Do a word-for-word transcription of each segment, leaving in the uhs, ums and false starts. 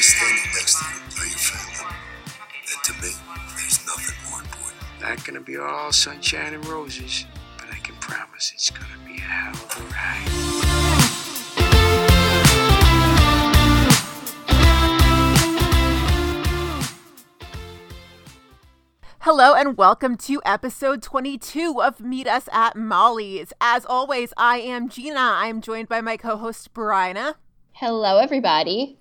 He's standing next to you. Are you family? And to me, there's nothing more important. Not gonna be all sunshine and roses, but I can promise it's gonna be a hell of a ride. Hello and welcome to episode twenty-two of Meet Us at Molly's. As always, I am Gina. I'm joined by my co-host Bryna. Hello, everybody.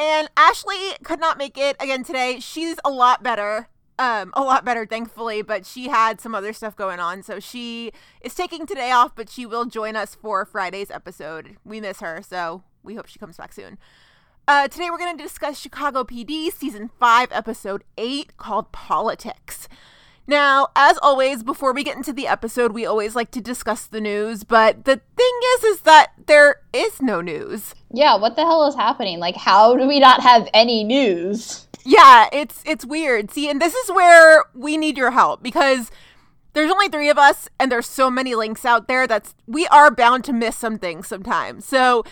And Ashley could not make it again today. She's a lot better, um, a lot better, thankfully, but she had some other stuff going on. So she is taking today off, but she will join us for Friday's episode. We miss her, so we hope she comes back soon. Uh, today we're going to discuss Chicago P D Season five, Episode eight, called Politics. Now, as always, before we get into the episode, we always like to discuss the news, but the thing is, is that there is no news. Yeah, what the hell is happening? Like, how do we not have any news? Yeah, it's it's weird. See, and this is where we need your help, because there's only three of us, and there's so many links out there that's we are bound to miss some things sometimes. So,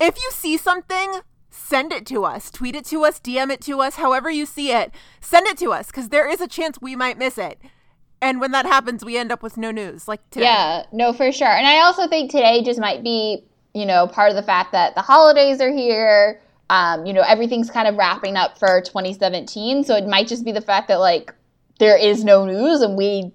if you see something, send it to us. Tweet it to us. D M it to us. However you see it, send it to us, because there is a chance we might miss it. And when that happens, we end up with no news, like today. Yeah, no, for sure. And I also think today just might be, you know, part of the fact that the holidays are here. Um, you know, everything's kind of wrapping up for twenty seventeen. So it might just be the fact that, like, there is no news and we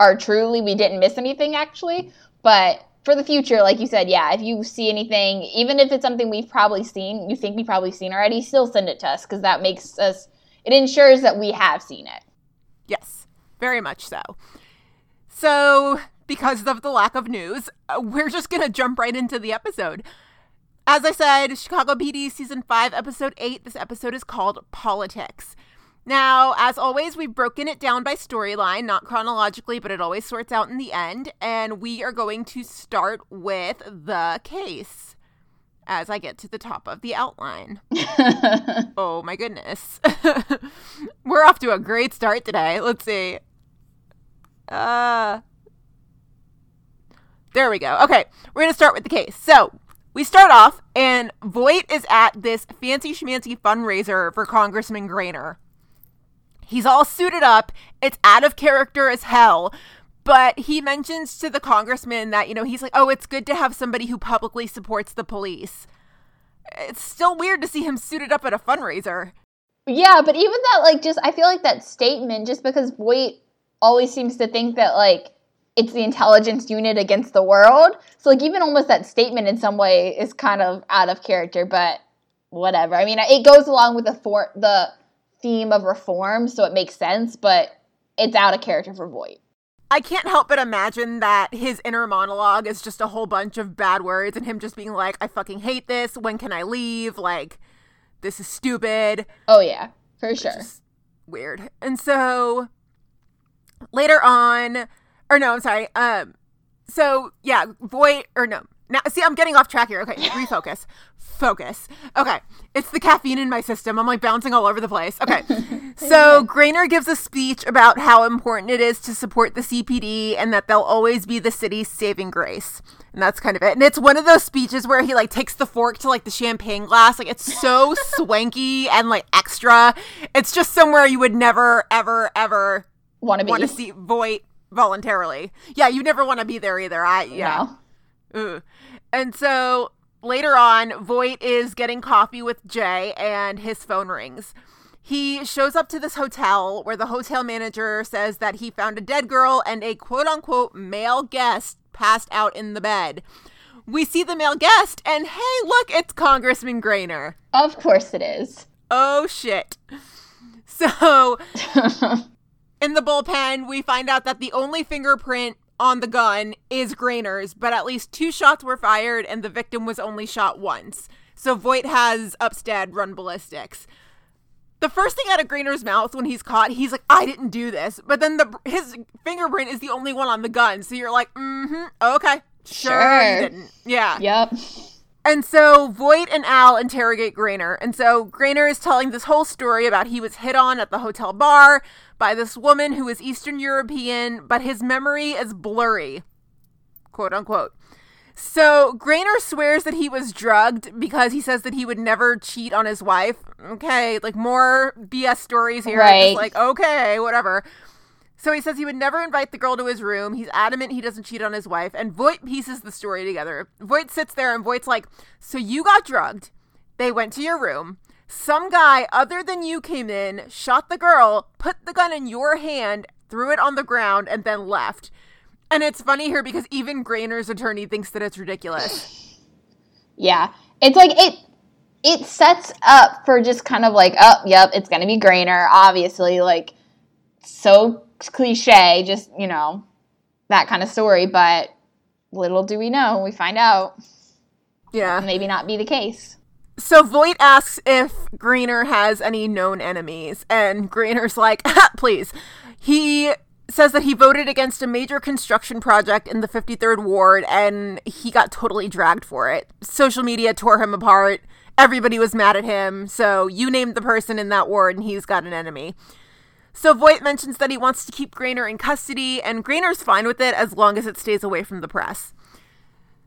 are truly, we didn't miss anything, actually. But for the future, like you said, yeah, if you see anything, even if it's something we've probably seen, you think we've probably seen already, still send it to us, because that makes us, it ensures that we have seen it. Yes, very much so. So, because of the lack of news, we're just going to jump right into the episode. As I said, Chicago P D Season five, Episode eight, this episode is called Politics. Now, as always, we've broken it down by storyline, not chronologically, but it always sorts out in the end. And we are going to start with the case as I get to the top of the outline. Oh, my goodness. We're off to a great start today. Let's see. Uh, there we go. Okay, we're going to start with the case. So we start off, and Voight is at this fancy-schmancy fundraiser for Congressman Grainer. He's all suited up. It's out of character as hell. But he mentions to the congressman that, you know, he's like, oh, it's good to have somebody who publicly supports the police. It's still weird to see him suited up at a fundraiser. Yeah, but even that, like, just, I feel like that statement, just because Voight always seems to think that, like, it's the intelligence unit against the world. So, like, even almost that statement in some way is kind of out of character, but whatever. I mean, it goes along with the for- the... theme of reform, so it makes sense, but it's out of character for Voight. I can't help but imagine that his inner monologue is just a whole bunch of bad words and him just being like, I fucking hate this, when can I leave, like, this is stupid. Oh yeah, for sure. Weird. And so later on, or no, I'm sorry, um so yeah, Voight, or no, now see, I'm getting off track here. Okay, refocus. Focus. Okay. It's the caffeine in my system. I'm like bouncing all over the place. Okay. So Grainer gives a speech about how important it is to support the C P D and that they'll always be the city's saving grace. And that's kind of it. And it's one of those speeches where he like takes the fork to like the champagne glass. Like it's so swanky and like extra. It's just somewhere you would never, ever, ever want to be. Want to see Voight voluntarily. Yeah. You never want to be there either. I, yeah. No. Ooh. And so later on, Voight is getting coffee with Jay and his phone rings. He shows up to this hotel where the hotel manager says that he found a dead girl and a quote-unquote male guest passed out in the bed. We see the male guest and hey, look, it's Congressman Grainer. Of course it is. Oh, shit. So in the bullpen, we find out that the only fingerprint on the gun is Grainer's, but at least two shots were fired and the victim was only shot once. So Voight has Upstead run ballistics. The first thing out of Grainer's mouth when he's caught, he's like, I didn't do this. But then the his fingerprint is the only one on the gun. So you're like, mm-hmm, okay, sure, sure. You didn't. Yeah. Yep. And so Voight and Al interrogate Grainer. And so Grainer is telling this whole story about he was hit on at the hotel bar by this woman who is Eastern European, but his memory is blurry, quote unquote. So Grainer swears that he was drugged because he says that he would never cheat on his wife. Okay, like more B S stories here. Right. Just like, okay, whatever. So he says he would never invite the girl to his room. He's adamant he doesn't cheat on his wife. And Voight pieces the story together. Voight sits there and Voight's like, so you got drugged. They went to your room. Some guy other than you came in, shot the girl, put the gun in your hand, threw it on the ground, and then left. And it's funny here because even Grainer's attorney thinks that it's ridiculous. Yeah. It's like it it sets up for just kind of like, oh, yep, it's going to be Grainer, obviously. Like, so cliche, just, you know, that kind of story. But little do we know, we find out. Yeah. Maybe not be the case. So Voight asks if Grainer has any known enemies, and Grainer's like, ah, please. He says that he voted against a major construction project in the fifty-third Ward, and he got totally dragged for it. Social media tore him apart. Everybody was mad at him. So you named the person in that ward, and he's got an enemy. So Voight mentions that he wants to keep Grainer in custody, and Grainer's fine with it as long as it stays away from the press.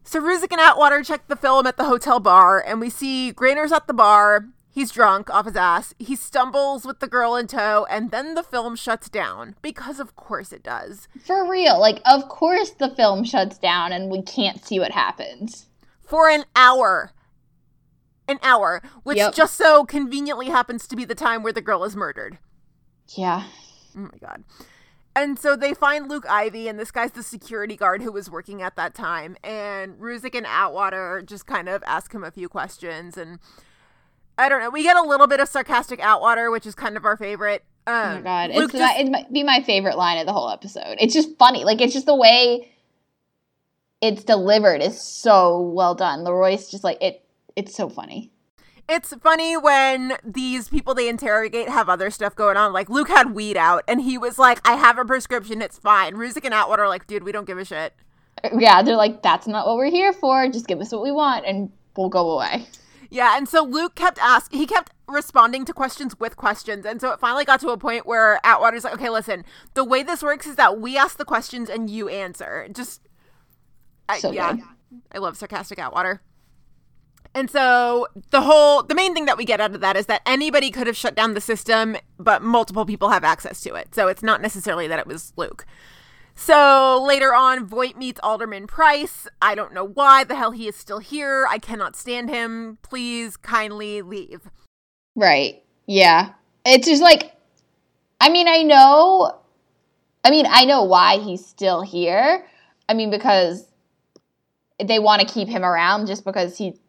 So Ruzek and Atwater check the film at the hotel bar, and we see Grainer's at the bar. He's drunk off his ass. He stumbles with the girl in tow, and then the film shuts down. Because of course it does. For real. Like, of course the film shuts down, and we can't see what happens. For an hour. An hour. Which yep. just so conveniently happens to be the time where the girl is murdered. Yeah. Oh my God. And so they find Luke Ivy, and this guy's the security guard who was working at that time. And Ruzek and Atwater just kind of ask him a few questions. And I don't know. We get a little bit of sarcastic Atwater, which is kind of our favorite. Um, oh, my God. Luke it's just, my, it'd be my favorite line of the whole episode. It's just funny. Like, it's just the way it's delivered is so well done. Leroy's just like, it. it's so funny. It's funny when these people they interrogate have other stuff going on. Like, Luke had weed out, and he was like, I have a prescription, it's fine. Ruzek and Atwater are like, dude, we don't give a shit. Yeah, they're like, that's not what we're here for. Just give us what we want, and we'll go away. Yeah, and so Luke kept asking, he kept responding to questions with questions, and so it finally got to a point where Atwater's like, okay, listen, the way this works is that we ask the questions and you answer. Just, so I, yeah. I love sarcastic Atwater. And so the whole, the main thing that we get out of that is that anybody could have shut down the system, but multiple people have access to it. So it's not necessarily that it was Luke. So later on, Voight meets Alderman Price. I don't know why the hell he is still here. I cannot stand him. Please kindly leave. Right. Yeah. It's just like, I mean, I know, I mean, I know why he's still here. I mean, because they want to keep him around just because he.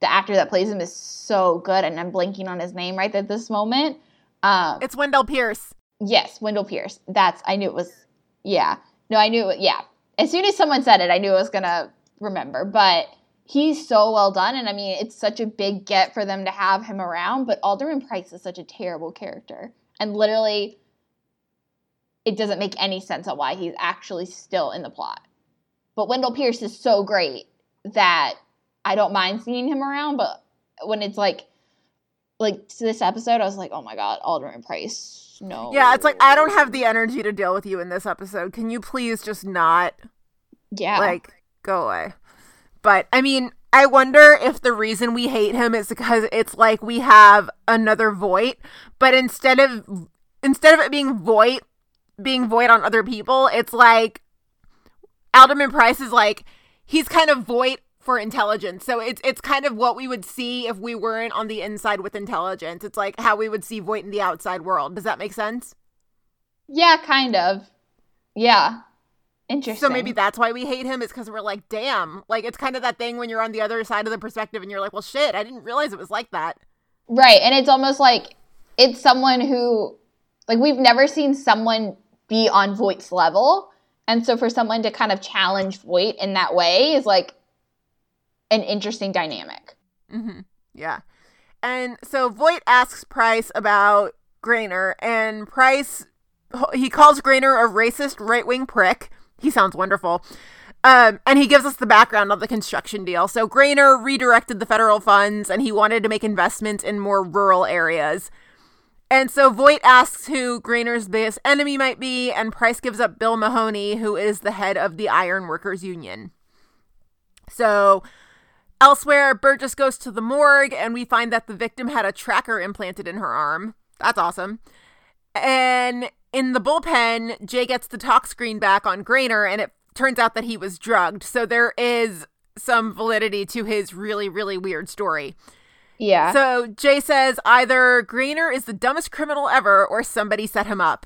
The actor that plays him is so good, and I'm blanking on his name right at this moment. Um, it's Wendell Pierce. Yes, Wendell Pierce. That's, I knew it was, yeah. No, I knew it, yeah. As soon as someone said it, I knew I was going to remember. But he's so well done, and I mean, it's such a big get for them to have him around, but Alderman Price is such a terrible character. And literally, it doesn't make any sense on why he's actually still in the plot. But Wendell Pierce is so great that I don't mind seeing him around, but when it's like, like to this episode, I was like, oh my God, Alderman Price, no. Yeah, it's like, I don't have the energy to deal with you in this episode. Can you please just not, yeah, like, go away? But, I mean, I wonder if the reason we hate him is because it's like we have another Voight, but instead of, instead of it being Voight, being Voight on other people, it's like, Alderman Price is like, he's kind of Voight for intelligence. So it's it's kind of what we would see if we weren't on the inside with intelligence. It's like how we would see Voight in the outside world. Does that make sense? Yeah, kind of. Yeah. Interesting. So maybe that's why we hate him, is because we're like, damn. Like, it's kind of that thing when you're on the other side of the perspective and you're like, well, shit, I didn't realize it was like that. Right. And it's almost like it's someone who, like, we've never seen someone be on Voight's level. And so for someone to kind of challenge Voight in that way is like an interesting dynamic. Mm-hmm. Yeah. And so Voight asks Price about Grainer, and Price, he calls Grainer a racist right-wing prick. He sounds wonderful. Um, and he gives us the background on the construction deal. So Grainer redirected the federal funds, and he wanted to make investments in more rural areas. And so Voight asks who Grainer's biggest enemy might be, and Price gives up Bill Mahoney, who is the head of the Iron Workers Union. So elsewhere, Burgess goes to the morgue, and we find that the victim had a tracker implanted in her arm. That's awesome. And in the bullpen, Jay gets the talk screen back on Grainer, and it turns out that he was drugged. So there is some validity to his really, really weird story. Yeah. So Jay says either Grainer is the dumbest criminal ever or somebody set him up.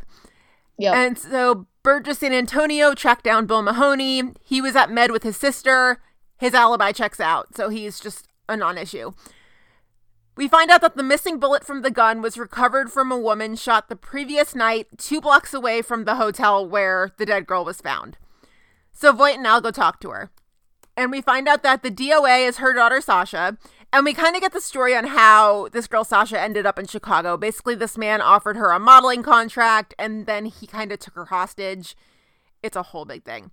Yep. And so Burgess and Antonio track down Bill Mahoney. He was at Med with his sister. His alibi checks out, so he's just a non-issue. We find out that the missing bullet from the gun was recovered from a woman shot the previous night two blocks away from the hotel where the dead girl was found. So Voight and Al go talk to her. And we find out that the D O A is her daughter, Sasha. And we kind of get the story on how this girl, Sasha, ended up in Chicago. Basically, this man offered her a modeling contract, and then he kind of took her hostage. It's a whole big thing.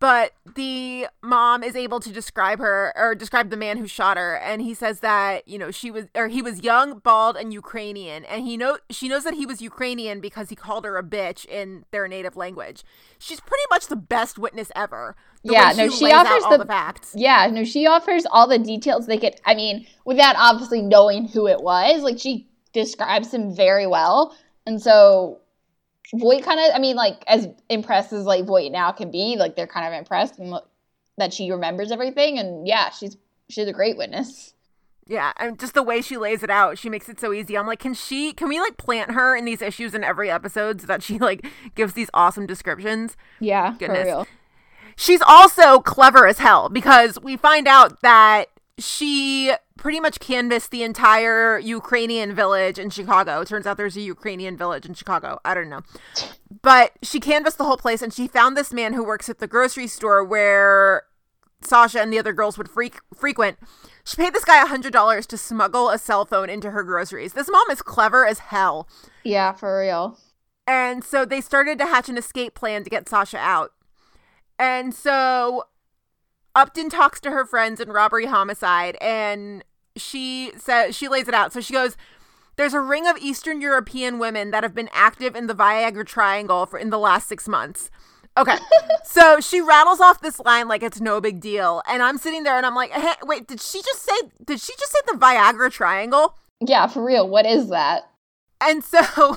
But the mom is able to describe her or describe the man who shot her. And he says that, you know, she was or he was young, bald, and Ukrainian. And he know she knows that he was Ukrainian because he called her a bitch in their native language. She's pretty much the best witness ever. Yeah, no, she offers all the, the facts. Yeah, no, she offers all the details they could. I mean, without obviously knowing who it was, like she describes him very well. And so Voight kind of, I mean, like, as impressed as, like, Voight now can be, like, they're kind of impressed and, like, that she remembers everything, and, yeah, she's she's a great witness. Yeah, and just the way she lays it out, she makes it so easy. I'm like, can she, can we, like, plant her in these issues in every episode so that she, like, gives these awesome descriptions? Yeah, goodness. For real. She's also clever as hell, because we find out that she pretty much canvassed the entire Ukrainian village in Chicago. It turns out there's a Ukrainian village in Chicago. I don't know. But she canvassed the whole place, and she found this man who works at the grocery store where Sasha and the other girls would freak, frequent. She paid this guy one hundred dollars to smuggle a cell phone into her groceries. This mom is clever as hell. Yeah, for real. And so they started to hatch an escape plan to get Sasha out. And so Upton talks to her friends in robbery homicide, and she says she lays it out. So she goes, there's a ring of Eastern European women that have been active in the Viagra triangle for in the last six months. Okay. So she rattles off this line like it's no big deal. And I'm sitting there and I'm like, hey, wait, did she just say did she just say the Viagra triangle? Yeah, for real. What is that? And so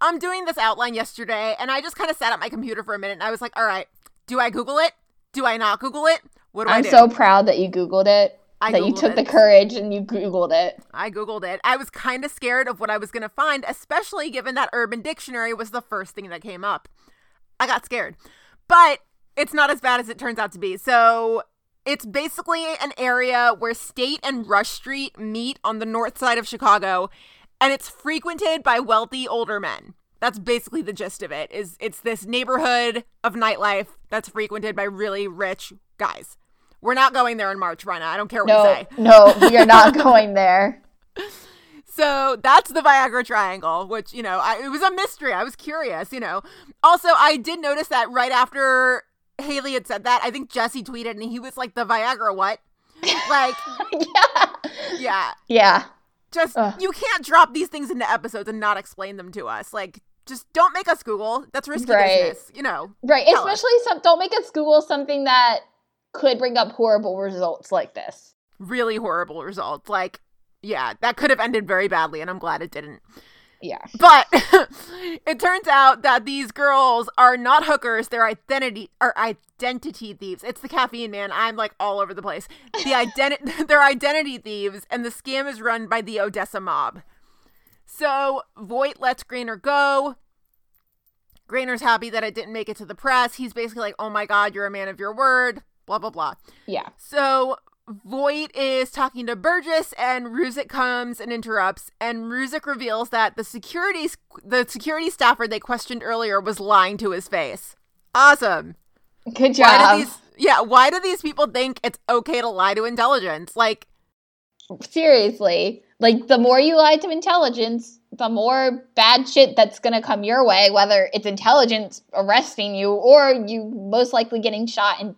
I'm doing this outline yesterday, and I just kind of sat at my computer for a minute, and I was like, all right, do I Google it? Do I not Google it? What do I'm I do? so proud that you Googled it, I that Googled you took it. the courage and you Googled it. I Googled it. I was kind of scared of what I was going to find, especially given that Urban Dictionary was the first thing that came up. I got scared. But it's not as bad as it turns out to be. So it's basically an area where State and Rush Street meet on the north side of Chicago, and it's frequented by wealthy older men. That's basically the gist of it. Is it's this neighborhood of nightlife that's frequented by really rich guys. We're not going there in March, Bryna. I don't care what no, you say. No, we are not going there. So that's the Viagra triangle, which, you know, I, it was a mystery. I was curious, you know. Also, I did notice that right after Hailey had said that, I think Jesse tweeted, and he was like, the Viagra what? Like, yeah. Yeah. Yeah. Just, Ugh. you can't drop these things into episodes and not explain them to us. Like, just don't make us Google. That's risky right. business, you know. Right. Especially, some, don't make us Google something that could bring up horrible results like this. Really horrible results. Like, yeah, that could have ended very badly, and I'm glad it didn't. Yeah. But it turns out that these girls are not hookers. They're identity or identity thieves. It's the caffeine, man. I'm like all over the place. The identi- They're identity thieves, and the scam is run by the Odessa mob. So Voight lets Grainer go. Grainer's happy that it didn't make it to the press. He's basically like, oh my God, you're a man of your word. Blah, blah, blah. Yeah. So Voight is talking to Burgess, and Ruzek comes and interrupts, and Ruzek reveals that the security the security staffer they questioned earlier was lying to his face. Awesome. Good job. Why do these, yeah, why do these people think it's okay to lie to intelligence? Like, seriously. Like, the more you lie to intelligence, the more bad shit that's going to come your way, whether it's intelligence arresting you or you most likely getting shot and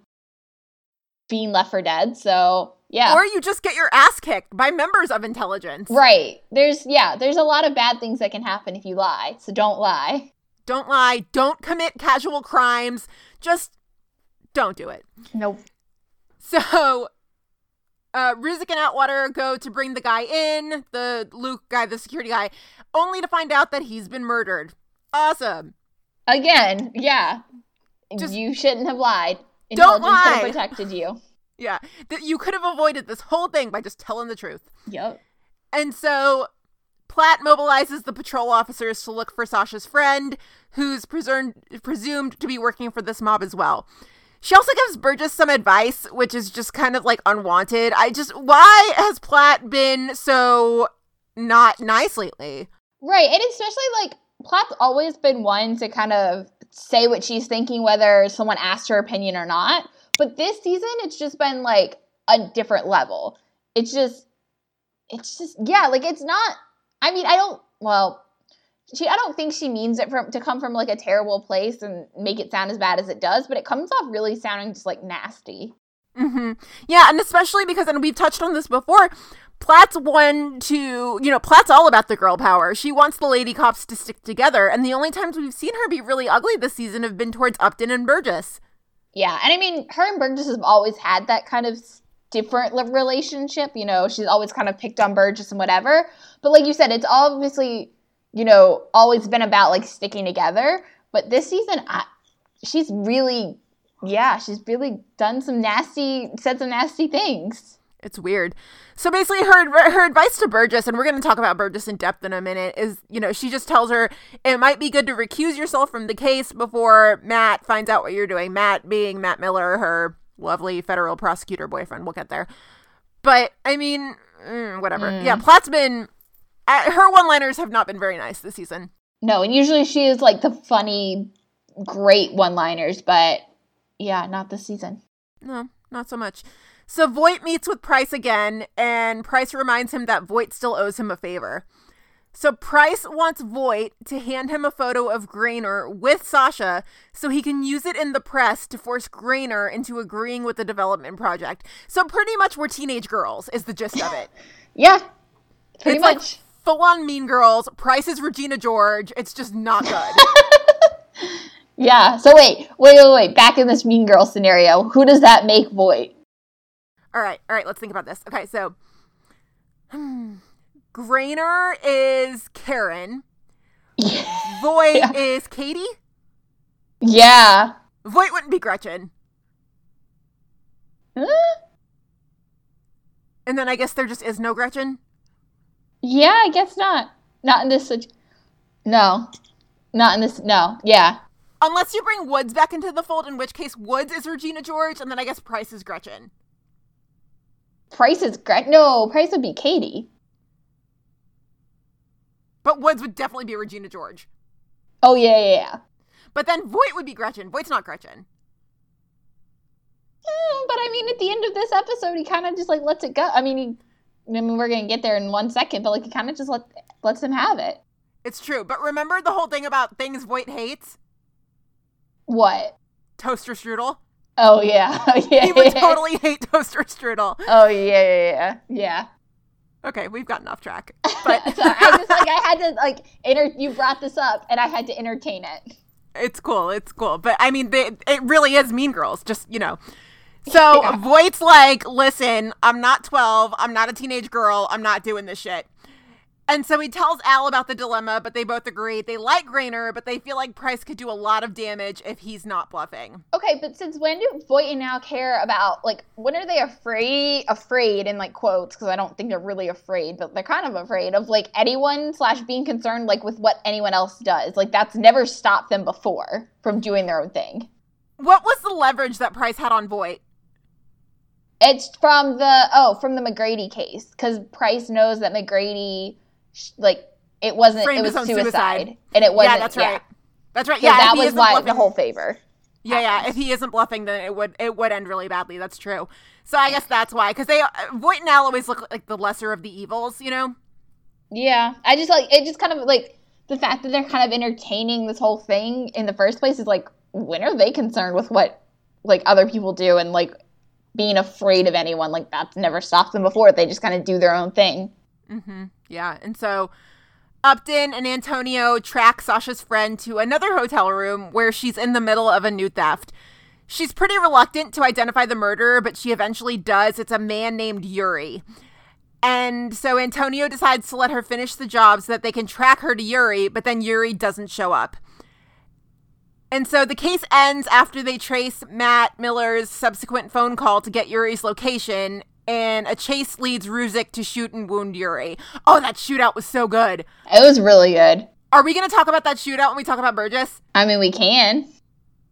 being left for dead. So yeah, or you just get your ass kicked by members of intelligence. Right. There's yeah there's a lot of bad things that can happen if you lie. So don't lie don't lie, don't commit casual crimes, just don't do it. Nope. So uh, Ruzek and Atwater go to bring the guy in, the Luke guy, the security guy, only to find out that he's been murdered. Awesome. Again, yeah. Just you shouldn't have lied. Don't lie. Intelligence could have protected you. Yeah. You could have avoided this whole thing by just telling the truth. Yep. And so Platt mobilizes the patrol officers to look for Sasha's friend, who's presumed, presumed to be working for this mob as well. She also gives Burgess some advice, which is just kind of, like, unwanted. I just... Why has Platt been so not nice lately? Right. And especially, like, Platt's always been one to kind of say what she's thinking, whether someone asked her opinion or not. But this season, it's just been, like, a different level. It's just... It's just... Yeah, like, it's not... I mean, I don't, well, she, I don't think she means it from, to come from, like, a terrible place and make it sound as bad as it does, but it comes off really sounding just, like, nasty. Mm-hmm. Yeah, and especially because, and we've touched on this before, Platt's one to, you know, Platt's all about the girl power. She wants the lady cops to stick together, and the only times we've seen her be really ugly this season have been towards Upton and Burgess. Yeah, and I mean, her and Burgess have always had that kind of different relationship, you know, she's always kind of picked on Burgess and whatever, but like you said, it's obviously, you know, always been about, like, sticking together, but this season, I, she's really, yeah, she's really done some nasty, said some nasty things. It's weird. So basically her her advice to Burgess, and we're going to talk about Burgess in depth in a minute, is, you know, she just tells her it might be good to recuse yourself from the case before Matt finds out what you're doing, Matt being Matt Miller, her lovely federal prosecutor boyfriend. We'll get there. But, I mean, mm, whatever. Mm. Yeah, Platt's been... Uh, her one-liners have not been very nice this season. No, and usually she is, like, the funny, great one-liners, but, yeah, not this season. No, not so much. So Voight meets with Price again, and Price reminds him that Voight still owes him a favor. So Price wants Voight to hand him a photo of Grainer with Sasha so he can use it in the press to force Grainer into agreeing with the development project. So pretty much we're teenage girls is the gist of it. Yeah, pretty it's much. Like full-on Mean Girls. Price is Regina George. It's just not good. Yeah, so wait, wait, wait, wait. Back in this Mean Girl scenario, who does that make Voight? All right, all right, let's think about this. Okay, so... Hmm. Grainer is Karen. Yeah. Voight yeah. is Katie. Yeah. Voight wouldn't be Gretchen. Huh? And then I guess there just is no Gretchen. Yeah, I guess not. Not in this. No. Not in this. No. Yeah. Unless you bring Woods back into the fold, in which case Woods is Regina George, and then I guess Price is Gretchen. Price is Gretchen? No, Price would be Katie. But Woods would definitely be Regina George. Oh, yeah, yeah, yeah. But then Voight would be Gretchen. Voight's not Gretchen. Mm, but, I mean, at the end of this episode, he kind of just, like, lets it go. I mean, he, I mean we're going to get there in one second, but, like, he kind of just let, lets him have it. It's true. But remember the whole thing about things Voight hates? What? Toaster strudel. Oh, yeah. Oh, yeah. He would totally hate toaster strudel. Oh, yeah, yeah, yeah. Yeah. Okay, we've gotten off track. But sorry, I just like I had to like inter- you brought this up and I had to entertain it. It's cool, it's cool. But I mean they, it really is Mean Girls, just you know. So yeah. Voight's like, listen, I'm not twelve, I'm not a teenage girl, I'm not doing this shit. And so he tells Al about the dilemma, but they both agree. They like Grainer, but they feel like Price could do a lot of damage if he's not bluffing. Okay, but since when do Voight and Al care about, like, when are they afraid, afraid in, like, quotes, because I don't think they're really afraid, but they're kind of afraid of, like, anyone slash being concerned, like, with what anyone else does. Like, that's never stopped them before from doing their own thing. What was the leverage that Price had on Voight? It's from the, oh, from the McGrady case, because Price knows that McGrady... Like, it wasn't, Framed it was suicide. suicide. And it wasn't, yeah. That's right. Yeah. That's right, so yeah. That was why bluffing, the whole favor. Yeah, happens. Yeah. If he isn't bluffing, then it would it would end really badly. That's true. So I guess that's why. Because they, Voight and Al always look like the lesser of the evils, you know? Yeah. I just, like, it just kind of, like, the fact that they're kind of entertaining this whole thing in the first place is, like, when are they concerned with what, like, other people do and, like, being afraid of anyone? Like, that's never stopped them before. They just kind of do their own thing. Mm-hmm. Yeah, and so Upton and Antonio track Sasha's friend to another hotel room where she's in the middle of a new theft. She's pretty reluctant to identify the murderer, but she eventually does. It's a man named Yuri. And so Antonio decides to let her finish the job so that they can track her to Yuri, but then Yuri doesn't show up. And so the case ends after they trace Matt Miller's subsequent phone call to get Yuri's location, and a chase leads Ruzek to shoot and wound Yuri. Oh, that shootout was so good. It was really good. Are we going to talk about that shootout when we talk about Burgess? I mean, we can.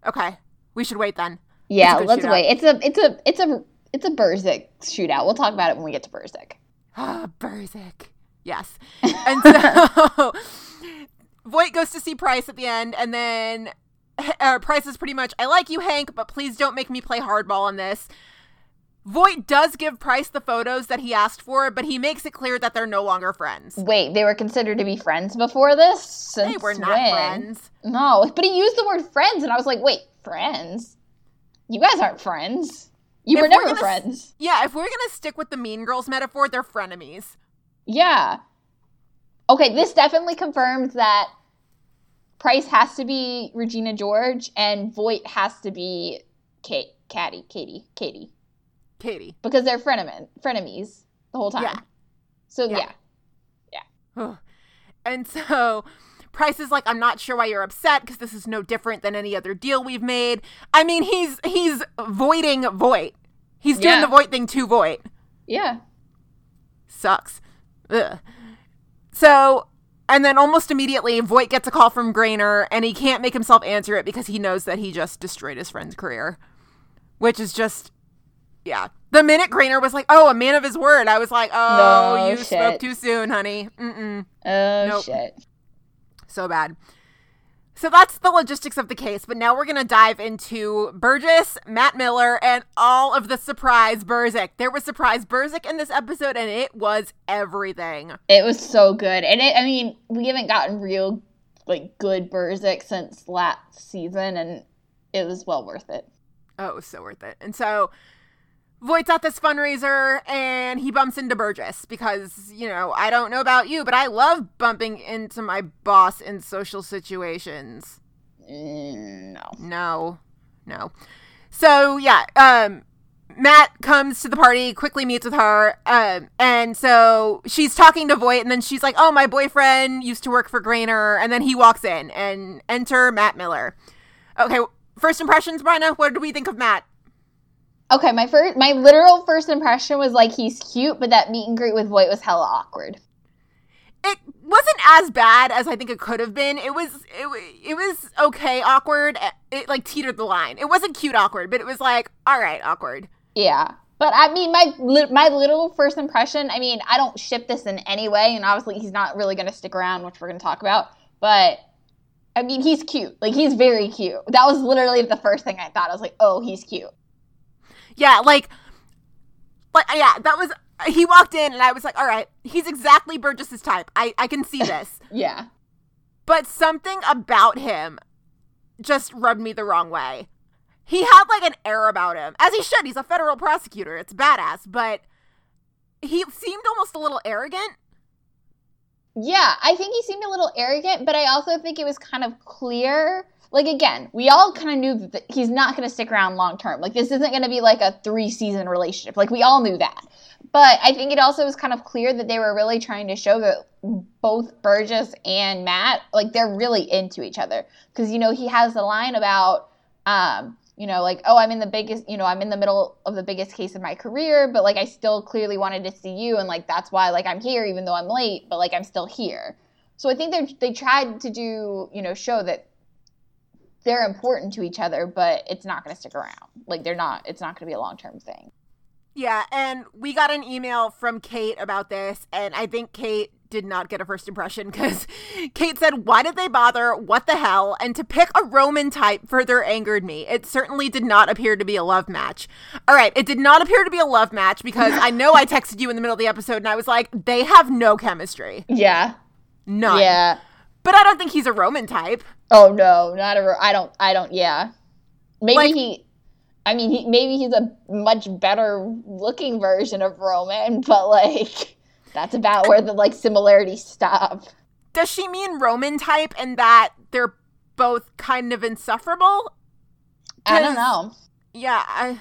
Okay. We should wait then. Yeah, let's shootout. wait. It's a it's a it's a it's a Burgess shootout. We'll talk about it when we get to Burgess. Ah, oh, Burgess. Yes. And so Voight goes to see Price at the end, and then uh, Price is pretty much, I like you, Hank, but please don't make me play hardball on this. Voight does give Price the photos that he asked for, but he makes it clear that they're no longer friends. Wait, they were considered to be friends before this? Since they were not when? friends. No, but he used the word friends, and I was like, wait. Friends? You guys aren't friends. You if were never we're gonna, friends. Yeah, if we're going to stick with the Mean Girls metaphor, they're frenemies. Yeah. Okay, this definitely confirms that Price has to be Regina George and Voight has to be Kate, Katie, Katie, Katie. Katie. Because they're frenemies, frenemies the whole time. Yeah. So, yeah. Yeah. yeah. And so Price is like, I'm not sure why you're upset because this is no different than any other deal we've made. I mean, he's he's voiding Voight. He's doing yeah. the Voight thing to Voight. Yeah. Sucks. Ugh. So, and then almost immediately, Voight gets a call from Grainer, and he can't make himself answer it because he knows that he just destroyed his friend's career, which is just, yeah. The minute Grainer was like, oh, a man of his word, I was like, oh, no, you shit. spoke too soon, honey. Mm-mm. Oh, nope. shit. So bad. So that's the logistics of the case, but now we're going to dive into Burgess, Matt Miller, and all of the surprise Burgess. There was surprise Burgess in this episode, and it was everything. It was so good. And it, I mean, we haven't gotten real, like, good Burgess since last season, and it was well worth it. Oh, it was so worth it. And so Voight's at this fundraiser, and he bumps into Burgess because, you know, I don't know about you, but I love bumping into my boss in social situations. No. No. No. So, yeah, um, Matt comes to the party, quickly meets with her, um, and so she's talking to Voight, and then she's like, oh, my boyfriend used to work for Grainer, and then he walks in, and enter Matt Miller. Okay, first impressions, Bryna, what did we think of Matt? Okay, my first, my literal first impression was, like, he's cute, but that meet and greet with Voight was hella awkward. It wasn't as bad as I think it could have been. It was, it, it was okay awkward. It, like, teetered the line. It wasn't cute awkward, but it was, like, all right, awkward. Yeah. But, I mean, my, my literal first impression, I mean, I don't ship this in any way, and obviously he's not really going to stick around, which we're going to talk about, but I mean, he's cute. Like, he's very cute. That was literally the first thing I thought. I was like, oh, he's cute. Yeah, like, but yeah, that was, he walked in and I was like, all right, he's exactly Burgess's type. I, I can see this. Yeah. But something about him just rubbed me the wrong way. He had, like, an air about him, as he should. He's a federal prosecutor. It's badass, but he seemed almost a little arrogant. Yeah, I think he seemed a little arrogant, but I also think it was kind of clear. Like, again, we all kind of knew that he's not going to stick around long term. Like, this isn't going to be, like, a three-season relationship. Like, we all knew that. But I think it also was kind of clear that they were really trying to show that both Burgess and Matt, like, they're really into each other. Because, you know, he has the line about, um, you know, like, oh, I'm in the biggest, you know, I'm in the middle of the biggest case of my career, but, like, I still clearly wanted to see you. And, like, that's why, like, I'm here even though I'm late, but, like, I'm still here. So I think they they tried to do, you know, show that they're important to each other, but it's not going to stick around. Like, they're not, it's not going to be a long-term thing. Yeah, and we got an email from Kate about this, and I think Kate did not get a first impression because Kate said, why did they bother? What the hell? And to pick a Roman type further angered me. It certainly did not appear to be a love match. All right, it did not appear to be a love match because I know I texted you in the middle of the episode, and I was like, they have no chemistry. Yeah. None. Yeah. But I don't think he's a Roman type. Oh, no, not a I don't, I don't, yeah. Maybe like, he, I mean, he, maybe he's a much better looking version of Roman, but, like, that's about where the, like, similarities stop. Does she mean Roman type in that they're both kind of insufferable? I don't know. Yeah, I...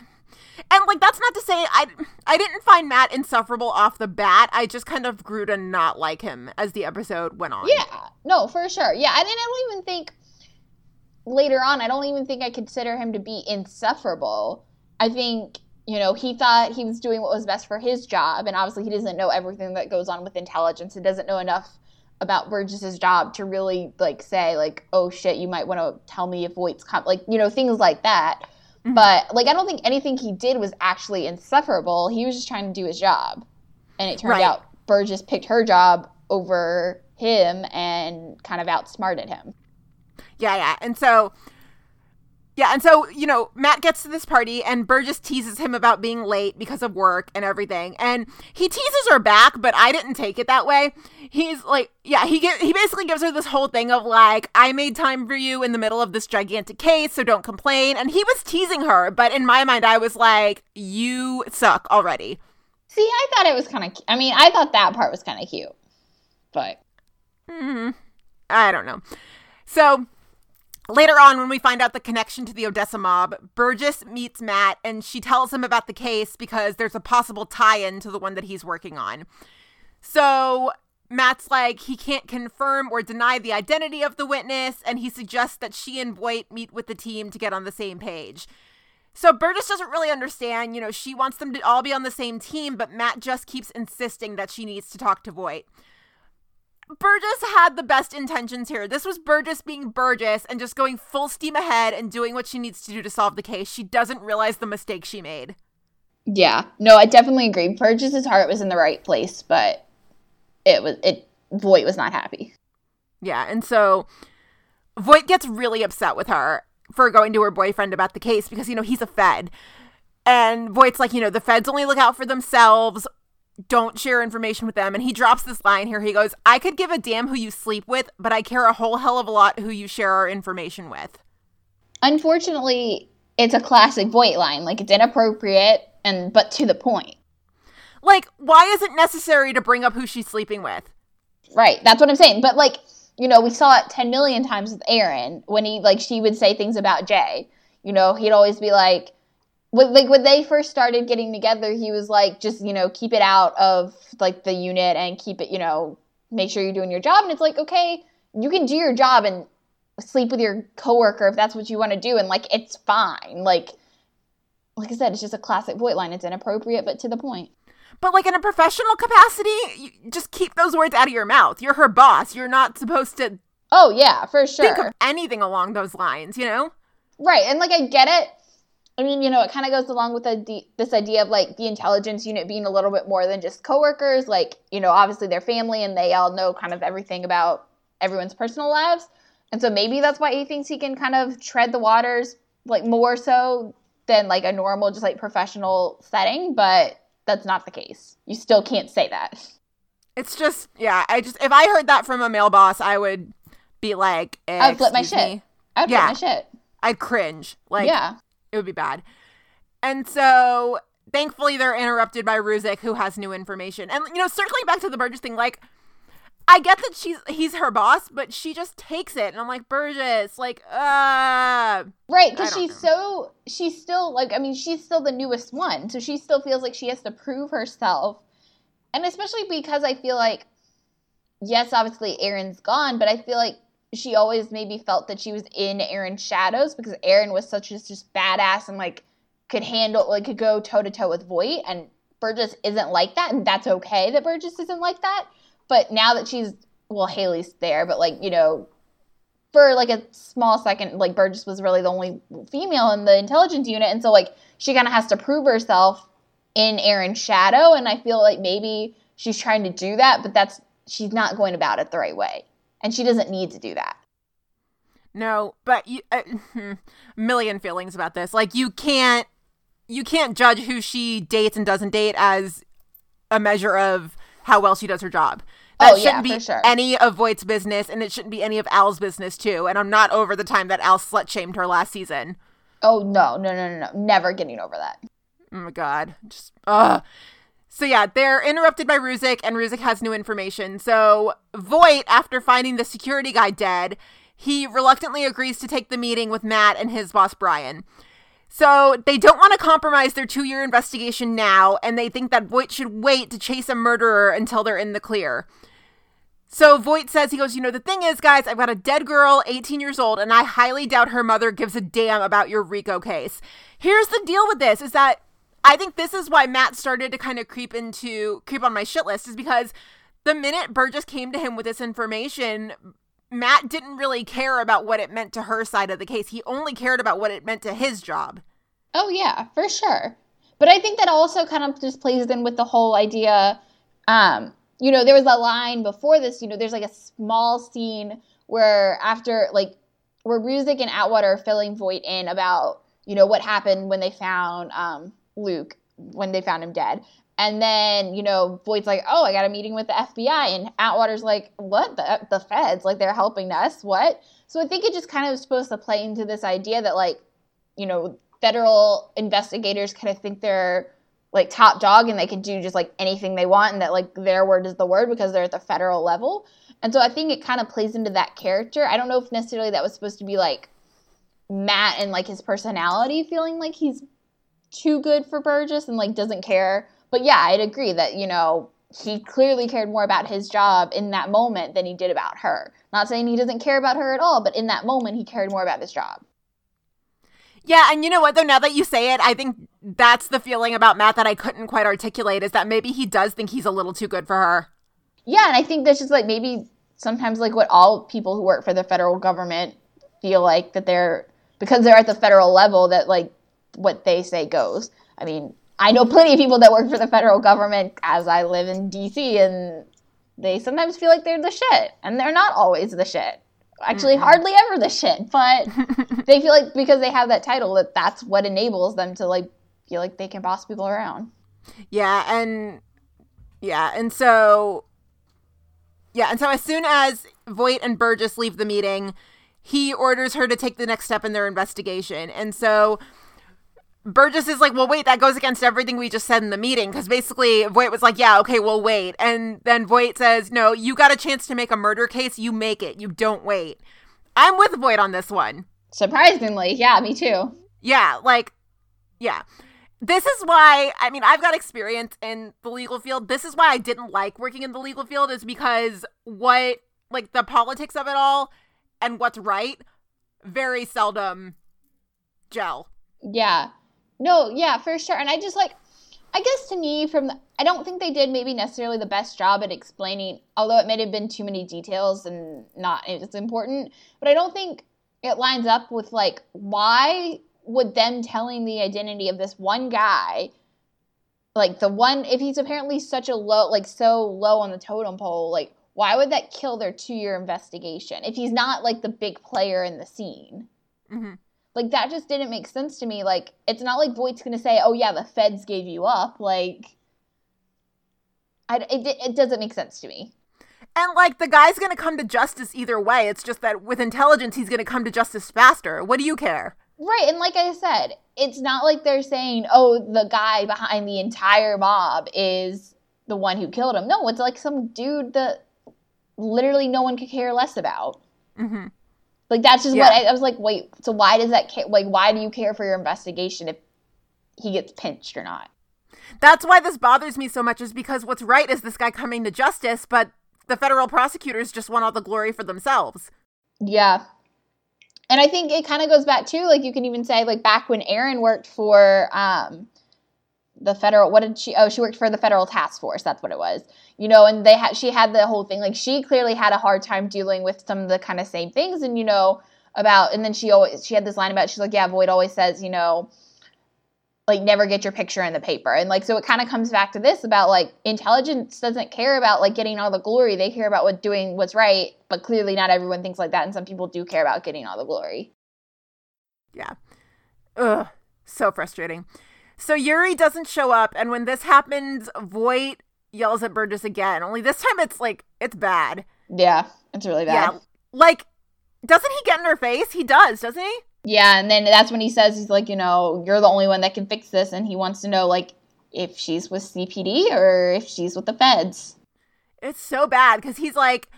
And, like, that's not to say I, I didn't find Matt insufferable off the bat. I just kind of grew to not like him as the episode went on. Yeah. No, for sure. Yeah. And I don't even think later on, I don't even think I consider him to be insufferable. I think, you know, he thought he was doing what was best for his job. And obviously he doesn't know everything that goes on with intelligence. He doesn't know enough about Burgess's job to really, like, say, like, oh, shit, you might want to tell me if Voight's com-. Like, you know, things like that. Mm-hmm. But, like, I don't think anything he did was actually insufferable. He was just trying to do his job. And it turned right. out Burgess picked her job over him and kind of outsmarted him. Yeah, yeah. And so, yeah, and so, you know, Matt gets to this party and Burgess teases him about being late because of work and everything. And he teases her back, but I didn't take it that way. He's like, yeah, he get, he basically gives her this whole thing of like, I made time for you in the middle of this gigantic case, so don't complain. And he was teasing her, but in my mind, I was like, you suck already. See, I thought it was kind of, I mean, I thought that part was kind of cute, but. Mm-hmm. I don't know. So. Later on, when we find out the connection to the Odessa mob, Burgess meets Matt and she tells him about the case because there's a possible tie-in to the one that he's working on. So Matt's like, he can't confirm or deny the identity of the witness, and he suggests that she and Voight meet with the team to get on the same page. So Burgess doesn't really understand. You know, she wants them to all be on the same team, but Matt just keeps insisting that she needs to talk to Voight. Burgess had the best intentions here. This was Burgess being Burgess and just going full steam ahead and doing what she needs to do to solve the case. She doesn't realize the mistake she made. Yeah. No, I definitely agree. Burgess's heart was in the right place, but it was it Voight was not happy. Yeah, and so Voight gets really upset with her for going to her boyfriend about the case because, you know, he's a Fed. And Voight's like, you know, the Feds only look out for themselves. Don't share information with them. And he drops this line here. He goes, I could give a damn who you sleep with, but I care a whole hell of a lot who you share our information with. Unfortunately, it's a classic Voight line. Like, it's inappropriate, and but to the point. Like, why is it necessary to bring up who she's sleeping with? Right. That's what I'm saying. But, like, you know, we saw it ten million times with Erin when he, like, she would say things about Jay. You know, he'd always be like, like, when they first started getting together, he was like, just, you know, keep it out of, like, the unit and keep it, you know, make sure you're doing your job. And it's like, okay, you can do your job and sleep with your coworker if that's what you want to do. And, like, it's fine. Like, like I said, it's just a classic Voight line. It's inappropriate, but to the point. But, like, in a professional capacity, you just keep those words out of your mouth. You're her boss. You're not supposed to. Oh, yeah, for sure. Think of anything along those lines, you know? Right. And, like, I get it. I mean, you know, it kind of goes along with the, this idea of, like, the intelligence unit being a little bit more than just coworkers. Like, you know, obviously they're family and they all know kind of everything about everyone's personal lives. And so maybe that's why he thinks he can kind of tread the waters, like, more so than, like, a normal just, like, professional setting. But that's not the case. You still can't say that. It's just, yeah, I just, if I heard that from a male boss, I would be like, eh, I would flip my shit. Me. I would yeah. flip my shit. I'd cringe. Like, yeah. It would be bad. And so, thankfully, they're interrupted by Ruzek, who has new information. And, you know, circling back to the Burgess thing, like, I get that she's he's her boss, but she just takes it. And I'm like, Burgess, like, uh... Right, because she's so, she's still, like, I mean, she's still the newest one. So she still feels like she has to prove herself. And especially because I feel like, yes, obviously, Erin's gone, but I feel like she always maybe felt that she was in Erin's shadows because Erin was such a just badass and, like, could handle, like, could go toe-to-toe with Voight, and Burgess isn't like that, and that's okay that Burgess isn't like that. But now that she's, well, Hailey's there, but, like, you know, for, like, a small second, like, Burgess was really the only female in the intelligence unit, and so, like, she kind of has to prove herself in Erin's shadow, and I feel like maybe she's trying to do that, but that's, she's not going about it the right way. And she doesn't need to do that. No, but you, uh, million feelings about this. Like, you can't, you can't judge who she dates and doesn't date as a measure of how well she does her job. That oh, shouldn't yeah, be sure. any of Voight's business, and it shouldn't be any of Al's business too. And I'm not over the time that Al slut shamed her last season. Oh no, no, no, no, no! Never getting over that. Oh my god, just ugh. So yeah, they're interrupted by Ruzek, and Ruzek has new information. So Voight, after finding the security guy dead, he reluctantly agrees to take the meeting with Matt and his boss, Brian. So they don't want to compromise their two-year investigation now, and they think that Voight should wait to chase a murderer until they're in the clear. So Voight says, he goes, you know, the thing is, guys, I've got a dead girl, eighteen years old, and I highly doubt her mother gives a damn about your RICO case. Here's the deal with this, is that I think this is why Matt started to kind of creep into, creep on my shit list, is because the minute Burgess came to him with this information, Matt didn't really care about what it meant to her side of the case. He only cared about what it meant to his job. Oh, yeah, for sure. But I think that also kind of just plays in with the whole idea, um... you know, there was a line before this, you know, there's like a small scene where after, like, where Ruzek and Atwater are filling Voight in about, you know, what happened when they found um, Luke, when they found him dead. And then, you know, Voight's like, oh, I got a meeting with the F B I. And Atwater's like, what? The, the feds? Like, they're helping us? What? So I think it just kind of is supposed to play into this idea that, like, you know, federal investigators kind of think they're, like, top dog, and they can do just, like, anything they want, and that, like, their word is the word because they're at the federal level. And so I think it kind of plays into that character. I don't know if necessarily that was supposed to be, like, Matt and, like, his personality feeling like he's too good for Burgess and, like, doesn't care. But, yeah, I'd agree that, you know, he clearly cared more about his job in that moment than he did about her. Not saying he doesn't care about her at all, but in that moment he cared more about his job. Yeah, and you know what, though, now that you say it, I think that's the feeling about Matt that I couldn't quite articulate, is that maybe he does think he's a little too good for her. Yeah, and I think that's just, like, maybe sometimes, like, what all people who work for the federal government feel like, that they're, because they're at the federal level, that, like, what they say goes. I mean, I know plenty of people that work for the federal government, as I live in D C, and they sometimes feel like they're the shit, and they're not always the shit. Actually, mm-hmm. hardly ever the shit, but they feel like because they have that title that that's what enables them to, like, feel like they can boss people around. Yeah, and yeah, and so yeah, and so as soon as Voight and Burgess leave the meeting, he orders her to take the next step in their investigation. And so Burgess is like, well, wait, that goes against everything we just said in the meeting, because basically Voight was like, yeah, okay, we'll wait. And then Voight says, no, you got a chance to make a murder case. You make it. You don't wait. I'm with Voight on this one. Surprisingly. Yeah, me too. Yeah, like, yeah. This is why, I mean, I've got experience in the legal field. This is why I didn't like working in the legal field, is because what, like, the politics of it all and what's right very seldom gel. Yeah. No, yeah, for sure. And I just, like, I guess to me, from the, I don't think they did maybe necessarily the best job at explaining, although it may have been too many details and not as important, but I don't think it lines up with, like, why would them telling the identity of this one guy, like, the one, if he's apparently such a low, like, so low on the totem pole, like, why would that kill their two-year investigation if he's not, like, the big player in the scene? Mm-hmm. Like, that just didn't make sense to me. Like, it's not like Voight's going to say, oh, yeah, the feds gave you up. Like, I, it, it doesn't make sense to me. And, like, the guy's going to come to justice either way. It's just that with intelligence, he's going to come to justice faster. What do you care? Right, and like I said, it's not like they're saying, oh, the guy behind the entire mob is the one who killed him. No, it's like some dude that literally no one could care less about. Mm-hmm. Like, that's just yeah. what I, I was like, wait, so why does that care? Like, why do you care for your investigation if he gets pinched or not? That's why this bothers me so much, is because what's right is this guy coming to justice, but the federal prosecutors just want all the glory for themselves. Yeah. And I think it kind of goes back to, like, you can even say, like, back when Erin worked for um, the federal, what did she, oh, she worked for the federal task force. That's what it was. You know, and they had, she had the whole thing, like, she clearly had a hard time dealing with some of the kind of same things, and, you know, about, and then she always, she had this line about, she's like, yeah, Voight always says, you know, like, never get your picture in the paper. And, like, so it kind of comes back to this about, like, intelligence doesn't care about, like, getting all the glory. They care about what doing what's right, but clearly not everyone thinks like that, and some people do care about getting all the glory. Yeah. Ugh, so frustrating. So Yuri doesn't show up, and when this happens, Voight yells at Burgess again, only this time it's, like, it's bad. Yeah, it's really bad. Yeah. Like, doesn't he get in her face? He does, doesn't he? Yeah, and then that's when he says, he's like, you know, you're the only one that can fix this, and he wants to know, like, if she's with C P D or if she's with the feds. It's so bad, because he's like,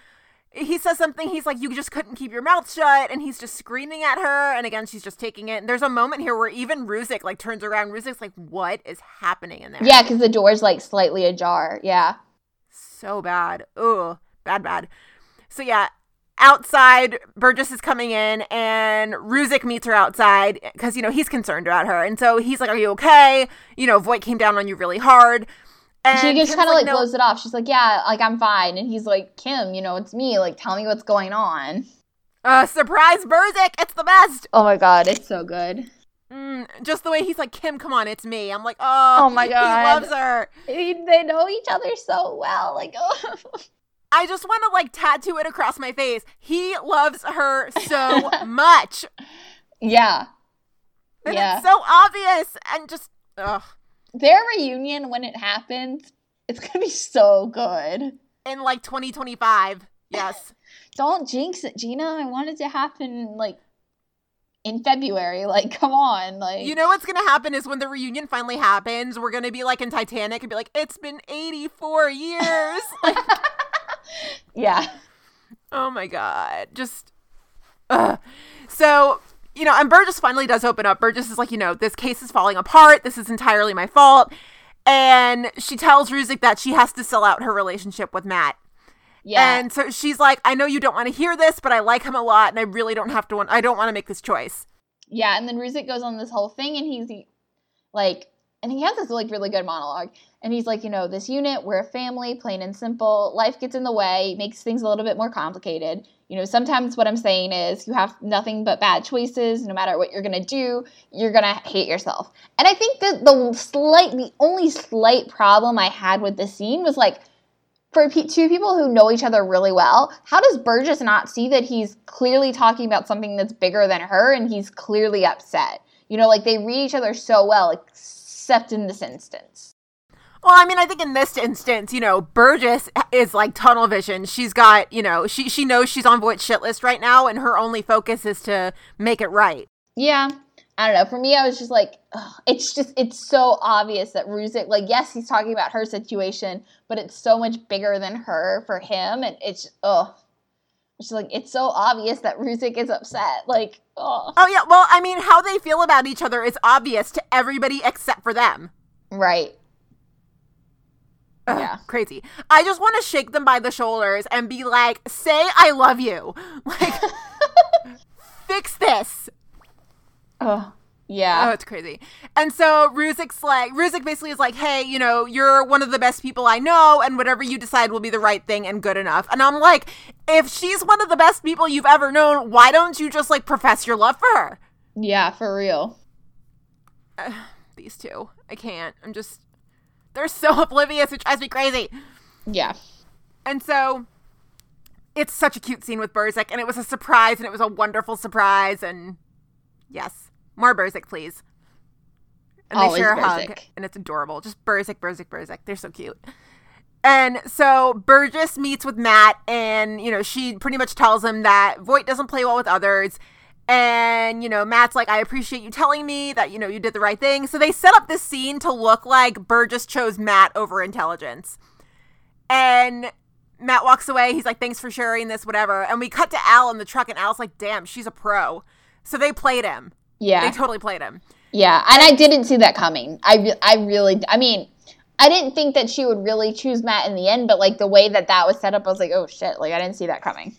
he says something, he's like, you just couldn't keep your mouth shut, and he's just screaming at her, and again, she's just taking it, and there's a moment here where even Ruzek, like, turns around, Ruzek's like, what is happening in there? Yeah, because the door's, like, slightly ajar, yeah. So bad. Ugh, bad, bad. So, yeah, outside, Burgess is coming in, and Ruzek meets her outside, because, you know, he's concerned about her, and so he's like, are you okay? You know, Voight came down on you really hard. And she just kind of, like, like no. blows it off. She's like, yeah, like, I'm fine. And he's like, Kim, you know, it's me. Like, tell me what's going on. Uh, surprise, Burzik. It's the best. Oh, my God. It's so good. Mm, just the way he's like, Kim, come on, it's me. I'm like, oh, oh my God. He loves her. He, they know each other so well. Like, oh. I just want to, like, tattoo it across my face. He loves her so much. Yeah. And yeah. It's so obvious. And just, ugh. Their reunion, when it happens, it's going to be so good. In, like, twenty twenty-five, yes. Don't jinx it, Gina. I want it to happen, like, in February. Like, come on. Like, you know what's going to happen is when the reunion finally happens, we're going to be, like, in Titanic and be like, it's been eighty-four years. Like, yeah. Oh, my God. Just, ugh. So... You know, and Burgess finally does open up. Burgess is like, you know, this case is falling apart. This is entirely my fault. And she tells Ruzek that she has to sell out her relationship with Matt. Yeah. And so she's like, I know you don't want to hear this, but I like him a lot, and I really don't have to want, I don't want to make this choice. Yeah, and then Ruzek goes on this whole thing, and he's like, and he has this, like, really good monologue. And he's like, you know, this unit, we're a family, plain and simple. Life gets in the way, makes things a little bit more complicated. You know, sometimes what I'm saying is you have nothing but bad choices. No matter what you're going to do, you're going to hate yourself. And I think that the slight, the only slight problem I had with this scene was, like, for two people who know each other really well, how does Burgess not see that he's clearly talking about something that's bigger than her and he's clearly upset? You know, like, they read each other so well, except in this instance. Well, I mean, I think in this instance, you know, Burgess is, like, tunnel vision. She's got, you know, she she knows she's on Voight's shit list right now, and her only focus is to make it right. Yeah. I don't know. For me, I was just like, ugh. It's just, it's so obvious that Ruzek, like, yes, he's talking about her situation, but it's so much bigger than her for him, and it's, ugh. She's like, it's so obvious that Ruzek is upset. Like, ugh. Oh, yeah. Well, I mean, how they feel about each other is obvious to everybody except for them. Right. Ugh, yeah, crazy. I just want to shake them by the shoulders and be like, say I love you. Like, fix this. Oh, yeah. Oh, it's crazy. And so Ruzek's like, Ruzek basically is like, hey, you know, you're one of the best people I know, and whatever you decide will be the right thing and good enough. And I'm like, if she's one of the best people you've ever known, why don't you just, like, profess your love for her? Yeah, for real. Uh, these two. I can't. I'm just... They're so oblivious, which drives me crazy. Yeah. And so it's such a cute scene with Burzik, and it was a surprise, and it was a wonderful surprise, and yes, more Burzik, please. And always they share a Burzik. Hug, and it's adorable. Just Burzik, Burzik, Burzik. They're so cute. And so Burgess meets with Matt, and, you know, she pretty much tells him that Voight doesn't play well with others. And, you know, Matt's like, I appreciate you telling me that, you know, you did the right thing. So they set up this scene to look like Burgess chose Matt over intelligence. And Matt walks away. He's like, thanks for sharing this, whatever. And we cut to Al in the truck, and Al's like, damn, she's a pro. So they played him. Yeah. They totally played him. Yeah. And I didn't see that coming. I, re- I really, I mean, I didn't think that she would really choose Matt in the end, but, like, the way that that was set up, I was like, oh, shit. Like, I didn't see that coming.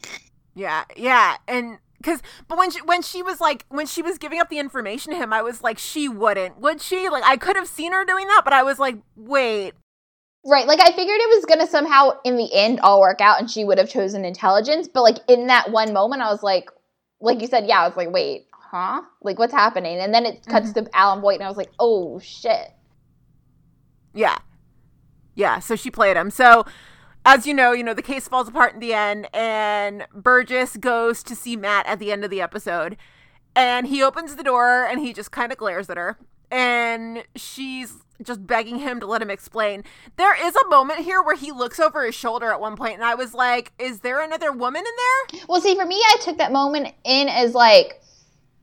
Yeah. Yeah. And... Cause, but when she, when she was like, when she was giving up the information to him, I was like, she wouldn't, would she? Like, I could have seen her doing that, but I was like, wait. Right. Like, I figured it was going to somehow in the end all work out and she would have chosen intelligence. But, like, in that one moment, I was like, like you said, yeah, I was like, wait, huh? Like, what's happening? And then it cuts mm-hmm. to Alan Voight, and I was like, oh, shit. Yeah. Yeah. So she played him. So. As you know, you know, the case falls apart in the end, and Burgess goes to see Matt at the end of the episode. And he opens the door, and he just kind of glares at her. And she's just begging him to let him explain. There is a moment here where he looks over his shoulder at one point, and I was like, is there another woman in there? Well, see, for me, I took that moment in as, like,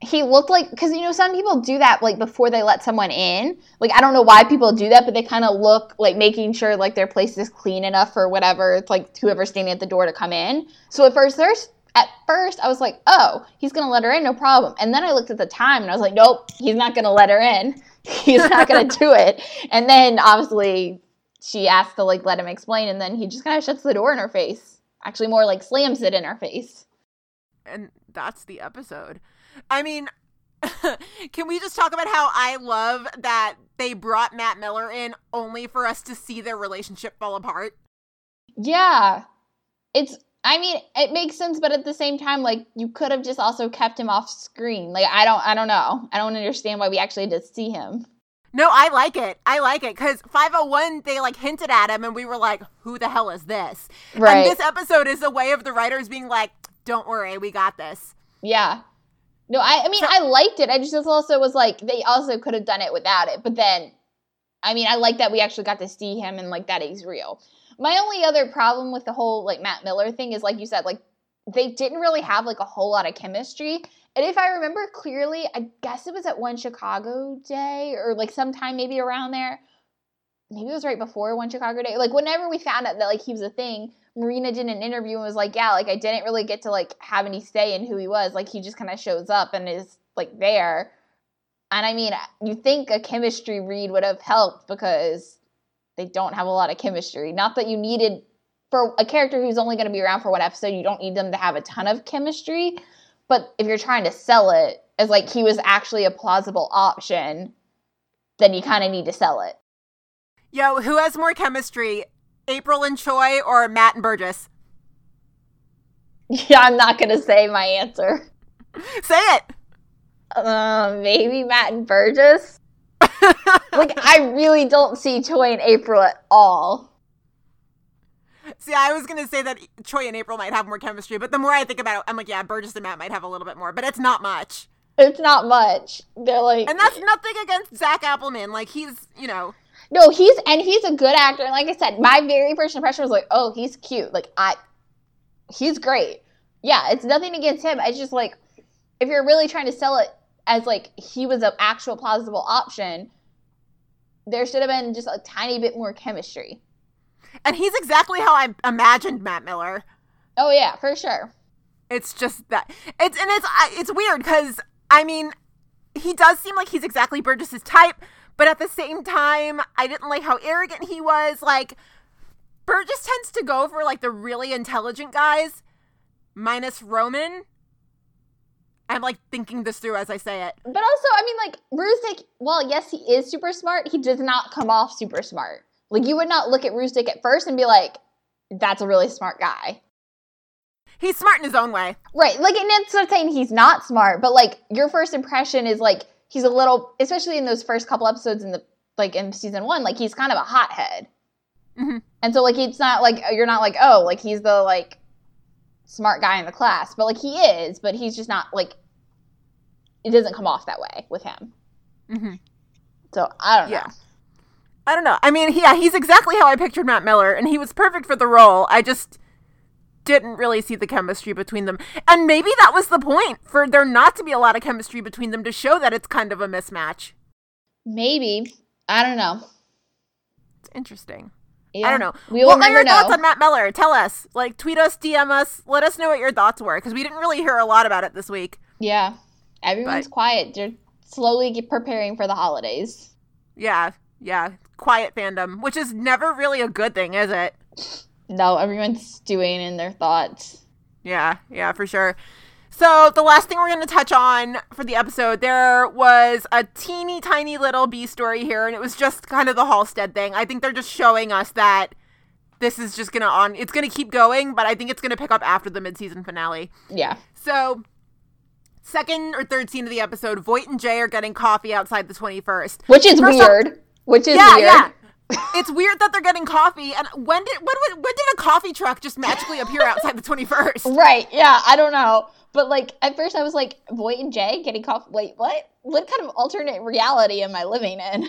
he looked like, because, you know, some people do that, like, before they let someone in. Like, I don't know why people do that, but they kind of look, like, making sure, like, their place is clean enough for whatever, it's like, whoever's standing at the door to come in. So at first, there's, at first, I was like, oh, he's going to let her in, no problem. And then I looked at the time, and I was like, nope, he's not going to let her in. He's not going to do it. And then, obviously, she asked to, like, let him explain, and then he just kind of shuts the door in her face. Actually, more, like, slams it in her face. And that's the episode. I mean, can we just talk about how I love that they brought Matt Miller in only for us to see their relationship fall apart? Yeah. It's, I mean, it makes sense, but at the same time, like, you could have just also kept him off screen. Like, I don't, I don't know. I don't understand why we actually did see him. No, I like it. I like it. Because five oh one, they, like, hinted at him, and we were like, who the hell is this? Right. And this episode is a way of the writers being like, don't worry, we got this. Yeah. No, I, I mean, so, I liked it. I just also was like, they also could have done it without it. But then, I mean, I like that we actually got to see him and, like, that he's real. My only other problem with the whole, like, Matt Miller thing is, like you said, like, they didn't really have, like, a whole lot of chemistry. And if I remember clearly, I guess it was at One Chicago Day or, like, sometime maybe around there. Maybe it was right before One Chicago Day. Like, whenever we found out that, like, he was a thing, Marina did an interview and was like, yeah, like, I didn't really get to, like, have any say in who he was. Like, he just kind of shows up and is, like, there. And, I mean, you think a chemistry read would have helped because they don't have a lot of chemistry. Not that you needed, for a character who's only going to be around for one episode, you don't need them to have a ton of chemistry. But if you're trying to sell it as, like, he was actually a plausible option, then you kind of need to sell it. Yo, who has more chemistry? April and Choi or Matt and Burgess? Yeah, I'm not going to say my answer. Say it. Uh, maybe Matt and Burgess. Like, I really don't see Choi and April at all. See, I was going to say that Choi and April might have more chemistry, but the more I think about it, I'm like, yeah, Burgess and Matt might have a little bit more, but it's not much. It's not much. They're like... And that's nothing against Zach Appleman. Like, he's, you know... No, he's, and he's a good actor. And like I said, my very first impression was like, oh, he's cute. Like, I, he's great. Yeah, it's nothing against him. It's just like, if you're really trying to sell it as like he was an actual plausible option, there should have been just a tiny bit more chemistry. And he's exactly how I imagined Matt Miller. Oh, yeah, for sure. It's just that. It's, and it's, it's weird because, I mean, he does seem like he's exactly Burgess's type. But at the same time, I didn't like how arrogant he was. Like, Burgess tends to go for, like, the really intelligent guys, minus Roman. I'm, like, thinking this through as I say it. But also, I mean, like, Ruzek, well, yes, he is super smart. He does not come off super smart. Like, you would not look at Ruzek at first and be like, that's a really smart guy. He's smart in his own way. Right. Like, and it's not saying he's not smart, but, like, your first impression is, like, he's a little, especially in those first couple episodes in the, like, in season one, like, he's kind of a hothead. Mm-hmm. And so, like, it's not, like, you're not, like, oh, like, he's the, like, smart guy in the class. But, like, he is, but he's just not, like, it doesn't come off that way with him. Mm-hmm. So, I don't yeah. know. I don't know. I mean, yeah, he's exactly how I pictured Matt Miller, and he was perfect for the role. I just didn't really see the chemistry between them. And maybe that was the point, for there not to be a lot of chemistry between them, to show that it's kind of a mismatch. Maybe. I don't know. It's interesting. Yeah. I don't know. We will what never are your know. Thoughts on Matt Miller? Tell us. Like, tweet us, D M us. Let us know what your thoughts were, because we didn't really hear a lot about it this week. Yeah. Everyone's but. quiet. They're slowly preparing for the holidays. Yeah. Yeah. Quiet fandom, which is never really a good thing, is it? No, everyone's stewing in their thoughts. Yeah, yeah, for sure. So the last thing we're going to touch on for the episode, there was a teeny tiny little B story here, and it was just kind of the Halstead thing. I think they're just showing us that this is just going to on. It's going to keep going, but I think it's going to pick up after the mid-season finale. Yeah. So second or third scene of the episode, Voight and Jay are getting coffee outside the twenty-first. Which is First weird. Off- Which is yeah, weird. Yeah. It's weird that they're getting coffee, and when did when, when did a coffee truck just magically appear outside the twenty-first? Right, yeah, I don't know. But, like, at first I was like, Voight and Jay getting coffee? Wait, what? What kind of alternate reality am I living in?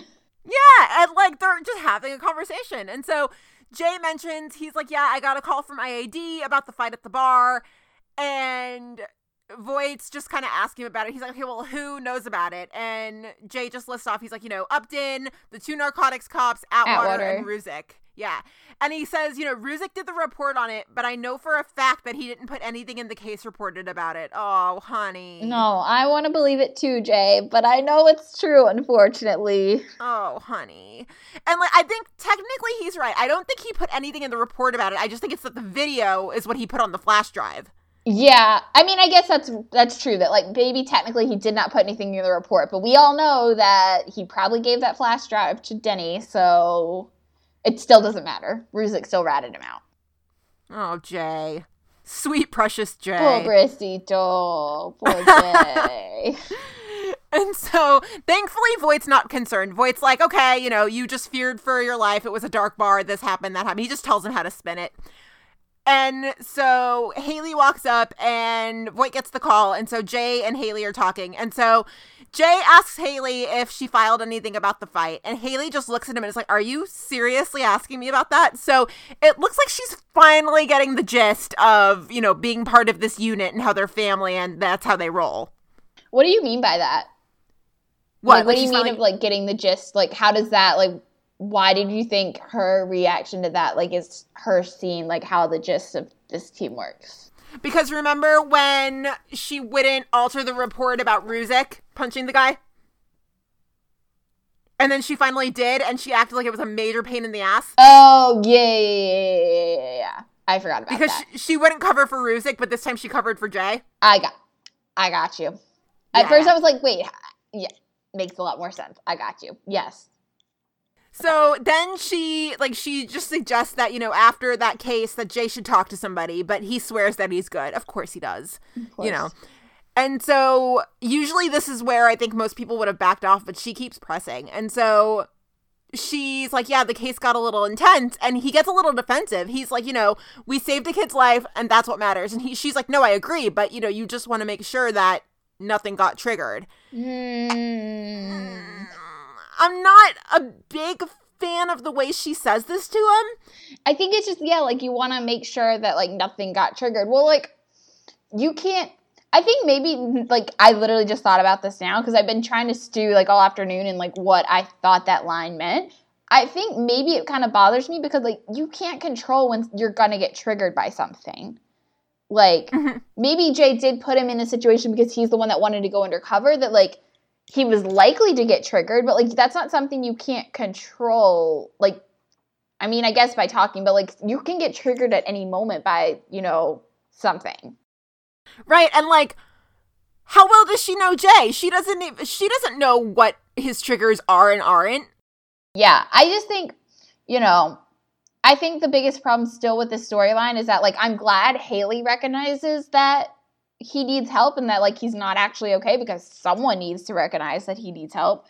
Yeah, and, like, they're just having a conversation. And so Jay mentions, he's like, yeah, I got a call from I A D about the fight at the bar, and Voight's just kind of asking him about it. He's like, okay, well, who knows about it? And Jay just lists off, he's like, you know, Upton, the two narcotics cops, Atwater, Atwater. and Ruzek. Yeah. And he says, you know, Ruzek did the report on it, but I know for a fact that he didn't put anything in the case reported about it. Oh, honey. No, I want to believe it too, Jay, but I know it's true, unfortunately. Oh, honey. And like, I think technically he's right. I don't think he put anything in the report about it. I just think it's that the video is what he put on the flash drive. Yeah. I mean, I guess that's that's true that, like, maybe technically he did not put anything in the report, but we all know that he probably gave that flash drive to Denny, so it still doesn't matter. Ruzek still ratted him out. Oh, Jay. Sweet, precious Jay. Pobrecito. Poor Jay. And so, thankfully, Voight's not concerned. Voight's like, okay, you know, you just feared for your life. It was a dark bar. This happened. That happened. He just tells him how to spin it. And so Hailey walks up and Voight gets the call. And so Jay and Hailey are talking. And so Jay asks Hailey if she filed anything about the fight. And Hailey just looks at him and is like, are you seriously asking me about that? So it looks like she's finally getting the gist of, you know, being part of this unit and how they're family and that's how they roll. What do you mean by that? What, like, what like do you mean finally- of like getting the gist? Like, how does that like... Why did you think her reaction to that, like, is her seeing, like, how the gist of this team works? Because remember when she wouldn't alter the report about Ruzek punching the guy? And then she finally did, and she acted like it was a major pain in the ass? Oh, yeah, yeah, yeah, yeah, yeah. I forgot about because that. Because she, she wouldn't cover for Ruzek, but this time she covered for Jay? I got I got you. At yeah. first I was like, wait, yeah, makes a lot more sense. I got you. Yes. So then she, like, she just suggests that, you know, after that case that Jay should talk to somebody, but he swears that he's good. Of course he does, course. you know. And so usually this is where I think most people would have backed off, but she keeps pressing. And so she's like, yeah, the case got a little intense, and he gets a little defensive. He's like, you know, we saved a kid's life, and that's what matters. And he, she's like, no, I agree, but, you know, you just want to make sure that nothing got triggered. Mm. I'm not a big fan of the way she says this to him. I think it's just, yeah, like, you want to make sure that, like, nothing got triggered. Well, like, you can't, I think maybe, like, I literally just thought about this now because I've been trying to stew, like, all afternoon and, like, what I thought that line meant. I think maybe it kind of bothers me because, like, you can't control when you're going to get triggered by something. Like, mm-hmm. maybe Jay did put him in a situation because he's the one that wanted to go undercover that, like, he was likely to get triggered, but, like, that's not something you can't control. Like, I mean, I guess by talking, but, like, you can get triggered at any moment by, you know, something. Right, and, like, how well does she know Jay? She doesn't, she doesn't know what his triggers are and aren't. Yeah, I just think, you know, I think the biggest problem still with this storyline is that, like, I'm glad Hailey recognizes that he needs help and that, like, he's not actually okay because someone needs to recognize that he needs help.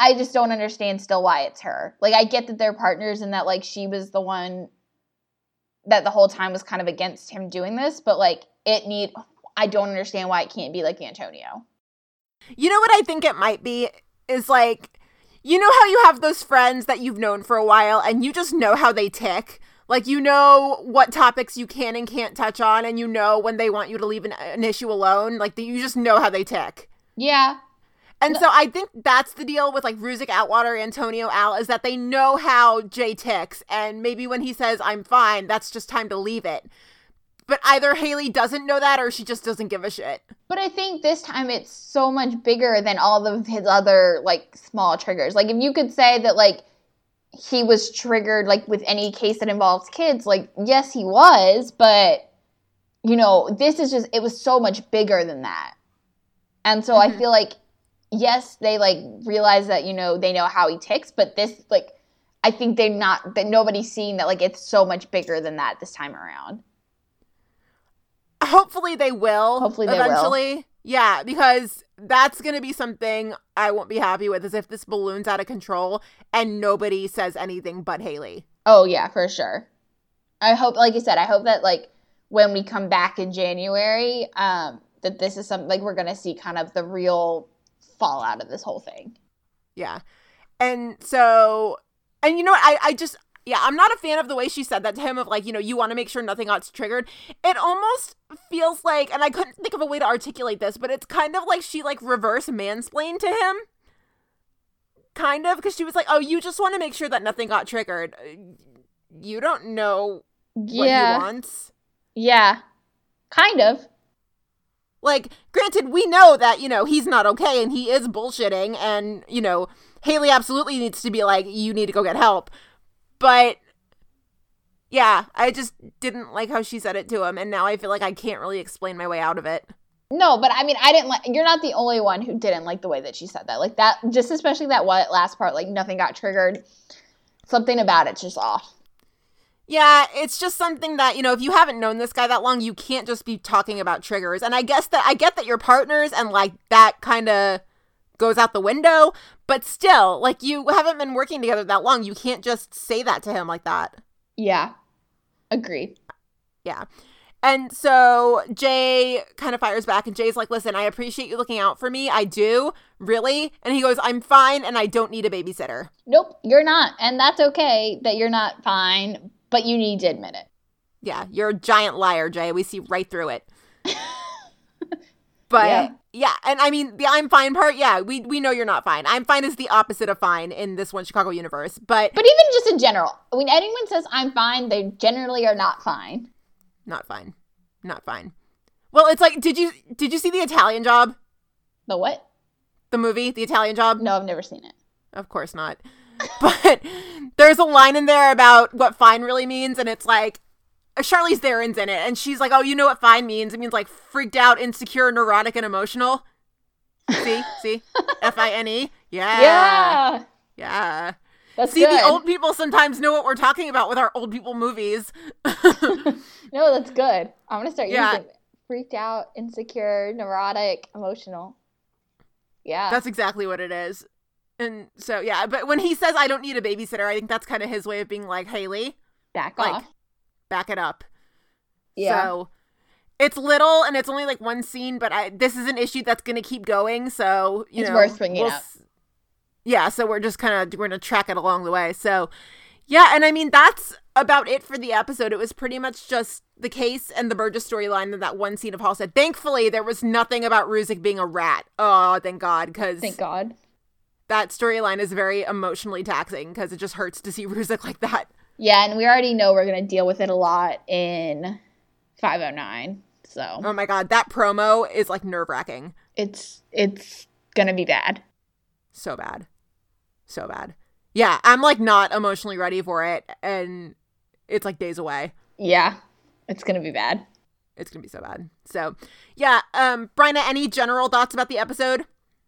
I just don't understand still why it's her. Like, I get that they're partners and that, like, she was the one that the whole time was kind of against him doing this, but, like, it need I don't understand why it can't be, like, Antonio. You know what I think it might be is, like, you know how you have those friends that you've known for a while and you just know how they tick? Like, you know what topics you can and can't touch on, and you know when they want you to leave an, an issue alone. Like, you just know how they tick. Yeah. And no. so I think that's the deal with, like, Ruzek, Atwater, Antonio, Al, is that they know how Jay ticks. And maybe when he says, I'm fine, that's just time to leave it. But either Hailey doesn't know that or she just doesn't give a shit. But I think this time it's so much bigger than all of his other, like, small triggers. Like, if you could say that, like, he was triggered, like, with any case that involves kids, like, yes, he was, but, you know, this is just, it was so much bigger than that. And so mm-hmm. I feel like, yes, they, like, realize that, you know, they know how he ticks, but this, like, I think they're not, that nobody's seeing that, like, it's so much bigger than that this time around. Hopefully they will. Hopefully they eventually. will. Yeah, because that's going to be something I won't be happy with is if this balloon's out of control and nobody says anything but Hailey. Oh, yeah, for sure. I hope, like you said, I hope that, like, when we come back in January, um, that this is something, like, we're going to see kind of the real fallout of this whole thing. Yeah. And so, and you know what, I, I just, Yeah, I'm not a fan of the way she said that to him of like, you know, you want to make sure nothing got's triggered. It almost feels like, and I couldn't think of a way to articulate this, but it's kind of like she like reverse mansplained to him. Kind of, because she was like, oh, you just want to make sure that nothing got triggered. You don't know yeah. what he wants. Yeah, kind of. Like, granted, we know that, you know, he's not okay and he is bullshitting and, you know, Hailey absolutely needs to be like, you need to go get help. But, yeah, I just didn't like how she said it to him, and now I feel like I can't really explain my way out of it. No, but I mean, I didn't like, you're not the only one who didn't like the way that she said that. Like, that, just especially that last part, like, nothing got triggered. Something about it's just off. Yeah, it's just something that, you know, if you haven't known this guy that long, you can't just be talking about triggers. And I guess that, I get that you're partners, and, like, that kind of goes out the window, but still, like, you haven't been working together that long. You can't just say that to him like that. Yeah. Agree. Yeah. And so Jay kind of fires back, and Jay's like, listen, I appreciate you looking out for me. I do. Really? And he goes, I'm fine, and I don't need a babysitter. Nope, you're not. And that's okay that you're not fine, but you need to admit it. Yeah, you're a giant liar, Jay. We see right through it. But yeah. yeah, and I mean, the I'm fine part, yeah, we we know you're not fine. I'm fine is the opposite of fine in this One Chicago universe, but... But even just in general, when anyone says I'm fine, they generally are not fine. Not fine. Not fine. Well, it's like, did you did you see The Italian Job? The what? The movie, The Italian Job? No, I've never seen it. Of course not. But there's a line in there about what fine really means, and it's like, Charlize Theron's in it, and she's like, oh, you know what fine means? It means, like, freaked out, insecure, neurotic, and emotional. See? See? F I N E? Yeah. Yeah. Yeah. That's See, good. The old people sometimes know what we're talking about with our old people movies. No, that's good. I'm going to start yeah. using it. Freaked out, insecure, neurotic, emotional. Yeah. That's exactly what it is. And so, yeah, but when he says, I don't need a babysitter, I think that's kind of his way of being like, Hailey. Back like, off. Back it up. Yeah. So it's little, and it's only like one scene, but I this is an issue that's going to keep going. So you it's know, worth bringing we'll, up. Yeah. So we're just kind of we're gonna track it along the way. So yeah, and I mean that's about it for the episode. It was pretty much just the case and the Burgess storyline and that one scene of Halstead. Thankfully, there was nothing about Ruzek being a rat. Oh, thank God! Because thank God. That storyline is very emotionally taxing because it just hurts to see Ruzek like that. Yeah, and we already know we're going to deal with it a lot in five oh nine, so. Oh, my God. That promo is, like, nerve-wracking. It's it's going to be bad. So bad. So bad. Yeah, I'm, like, not emotionally ready for it, and it's, like, days away. Yeah, it's going to be bad. It's going to be so bad. So, yeah. Um, Bryna, any general thoughts about the episode?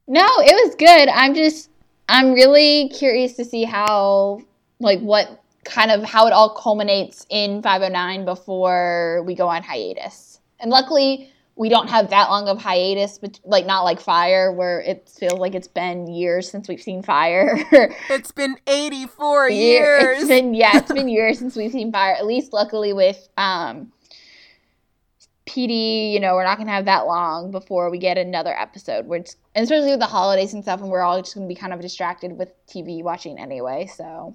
No, it was good. I'm just – I'm really curious to see how, like, what – kind of how it all culminates in five oh nine before we go on hiatus. And luckily, we don't have that long of hiatus, but like not like Fire, where it feels like it's been years since we've seen Fire. It's been eighty-four years. It's been, yeah, it's been years since we've seen Fire. At least luckily with um, P D, you know, we're not going to have that long before we get another episode. We're just, and especially with the holidays and stuff, and we're all just going to be kind of distracted with T V watching anyway, so...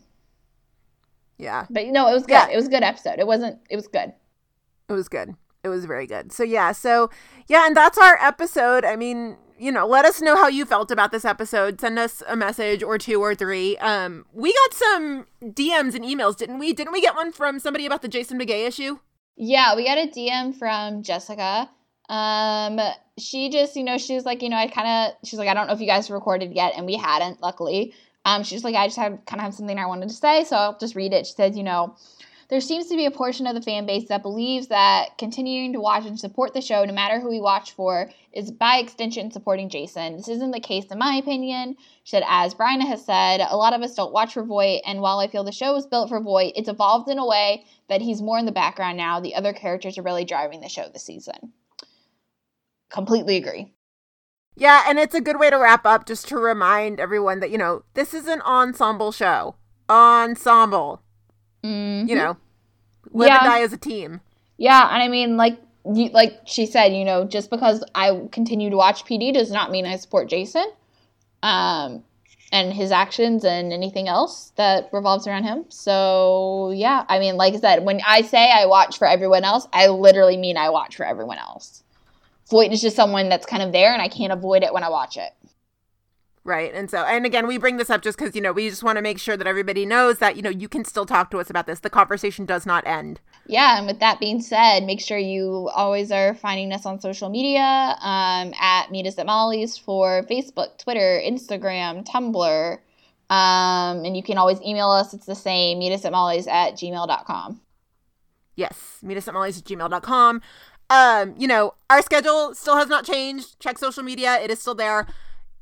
Yeah. But, no, it was good. Yeah. It was a good episode. It wasn't – it was good. It was good. It was very good. So, yeah. So, yeah, and that's our episode. I mean, you know, let us know how you felt about this episode. Send us a message or two or three. Um, we got some D Ms and emails, didn't we? Didn't we get one from somebody about the Jason McGay issue? Yeah, we got a D M from Jessica. Um, she just, you know, she was like, you know, I kind of – she's like, I don't know if you guys recorded yet, and we hadn't, luckily. Um, she's like, I just have kind of have something I wanted to say, so I'll just read it. She says, you know, there seems to be a portion of the fan base that believes that continuing to watch and support the show, no matter who we watch for, is by extension supporting Jason. This isn't the case in my opinion. She said, as Bryna has said, a lot of us don't watch for Voight, and while I feel the show was built for Voight, it's evolved in a way that he's more in the background now. The other characters are really driving the show this season. Completely agree. Yeah, and it's a good way to wrap up just to remind everyone that, you know, this is an ensemble show. Ensemble. Mm-hmm. You know, live yeah. and die as a team. Yeah, and I mean, like you, like she said, you know, just because I continue to watch P D does not mean I support Jason. Um, and his actions and anything else that revolves around him. So, yeah, I mean, like I said, when I say I watch for everyone else, I literally mean I watch for everyone else. Voight is just someone that's kind of there, and I can't avoid it when I watch it. Right. And so, and again, we bring this up just because, you know, we just want to make sure that everybody knows that, you know, you can still talk to us about this. The conversation does not end. Yeah. And with that being said, make sure you always are finding us on social media um, at Meet Us at Molly's for Facebook, Twitter, Instagram, Tumblr. Um, and you can always email us. It's the same, meet us at Molly's at gmail dot com. Yes. Meet us at Molly's at gmail dot com. Um, you know, our schedule still has not changed. Check social media. It is still there.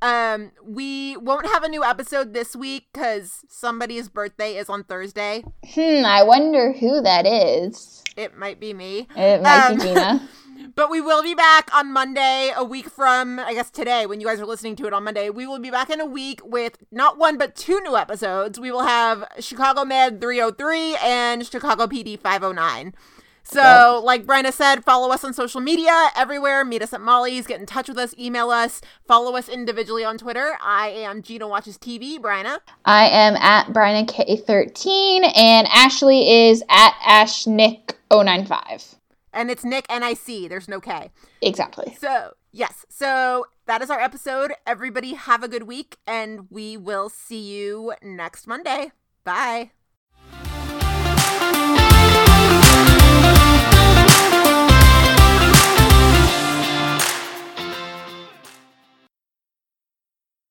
Um, we won't have a new episode this week because somebody's birthday is on Thursday. Hmm, I wonder who that is. It might be me. It might um, be Gina. But we will be back on Monday, a week from, I guess, today, when you guys are listening to it on Monday. We will be back in a week with not one, but two new episodes. We will have Chicago Med three oh three and Chicago P D five oh nine. So, yep. Like Bryna said, follow us on social media everywhere. Meet Us at Molly's. Get in touch with us. Email us. Follow us individually on Twitter. I am Gina Watches T V. Bryna. I am at Bryna K thirteen, and Ashley is at Ashnick zero nine five. And it's Nick N I C. There's no K. Exactly. So, yes. So, that is our episode. Everybody have a good week, and we will see you next Monday. Bye.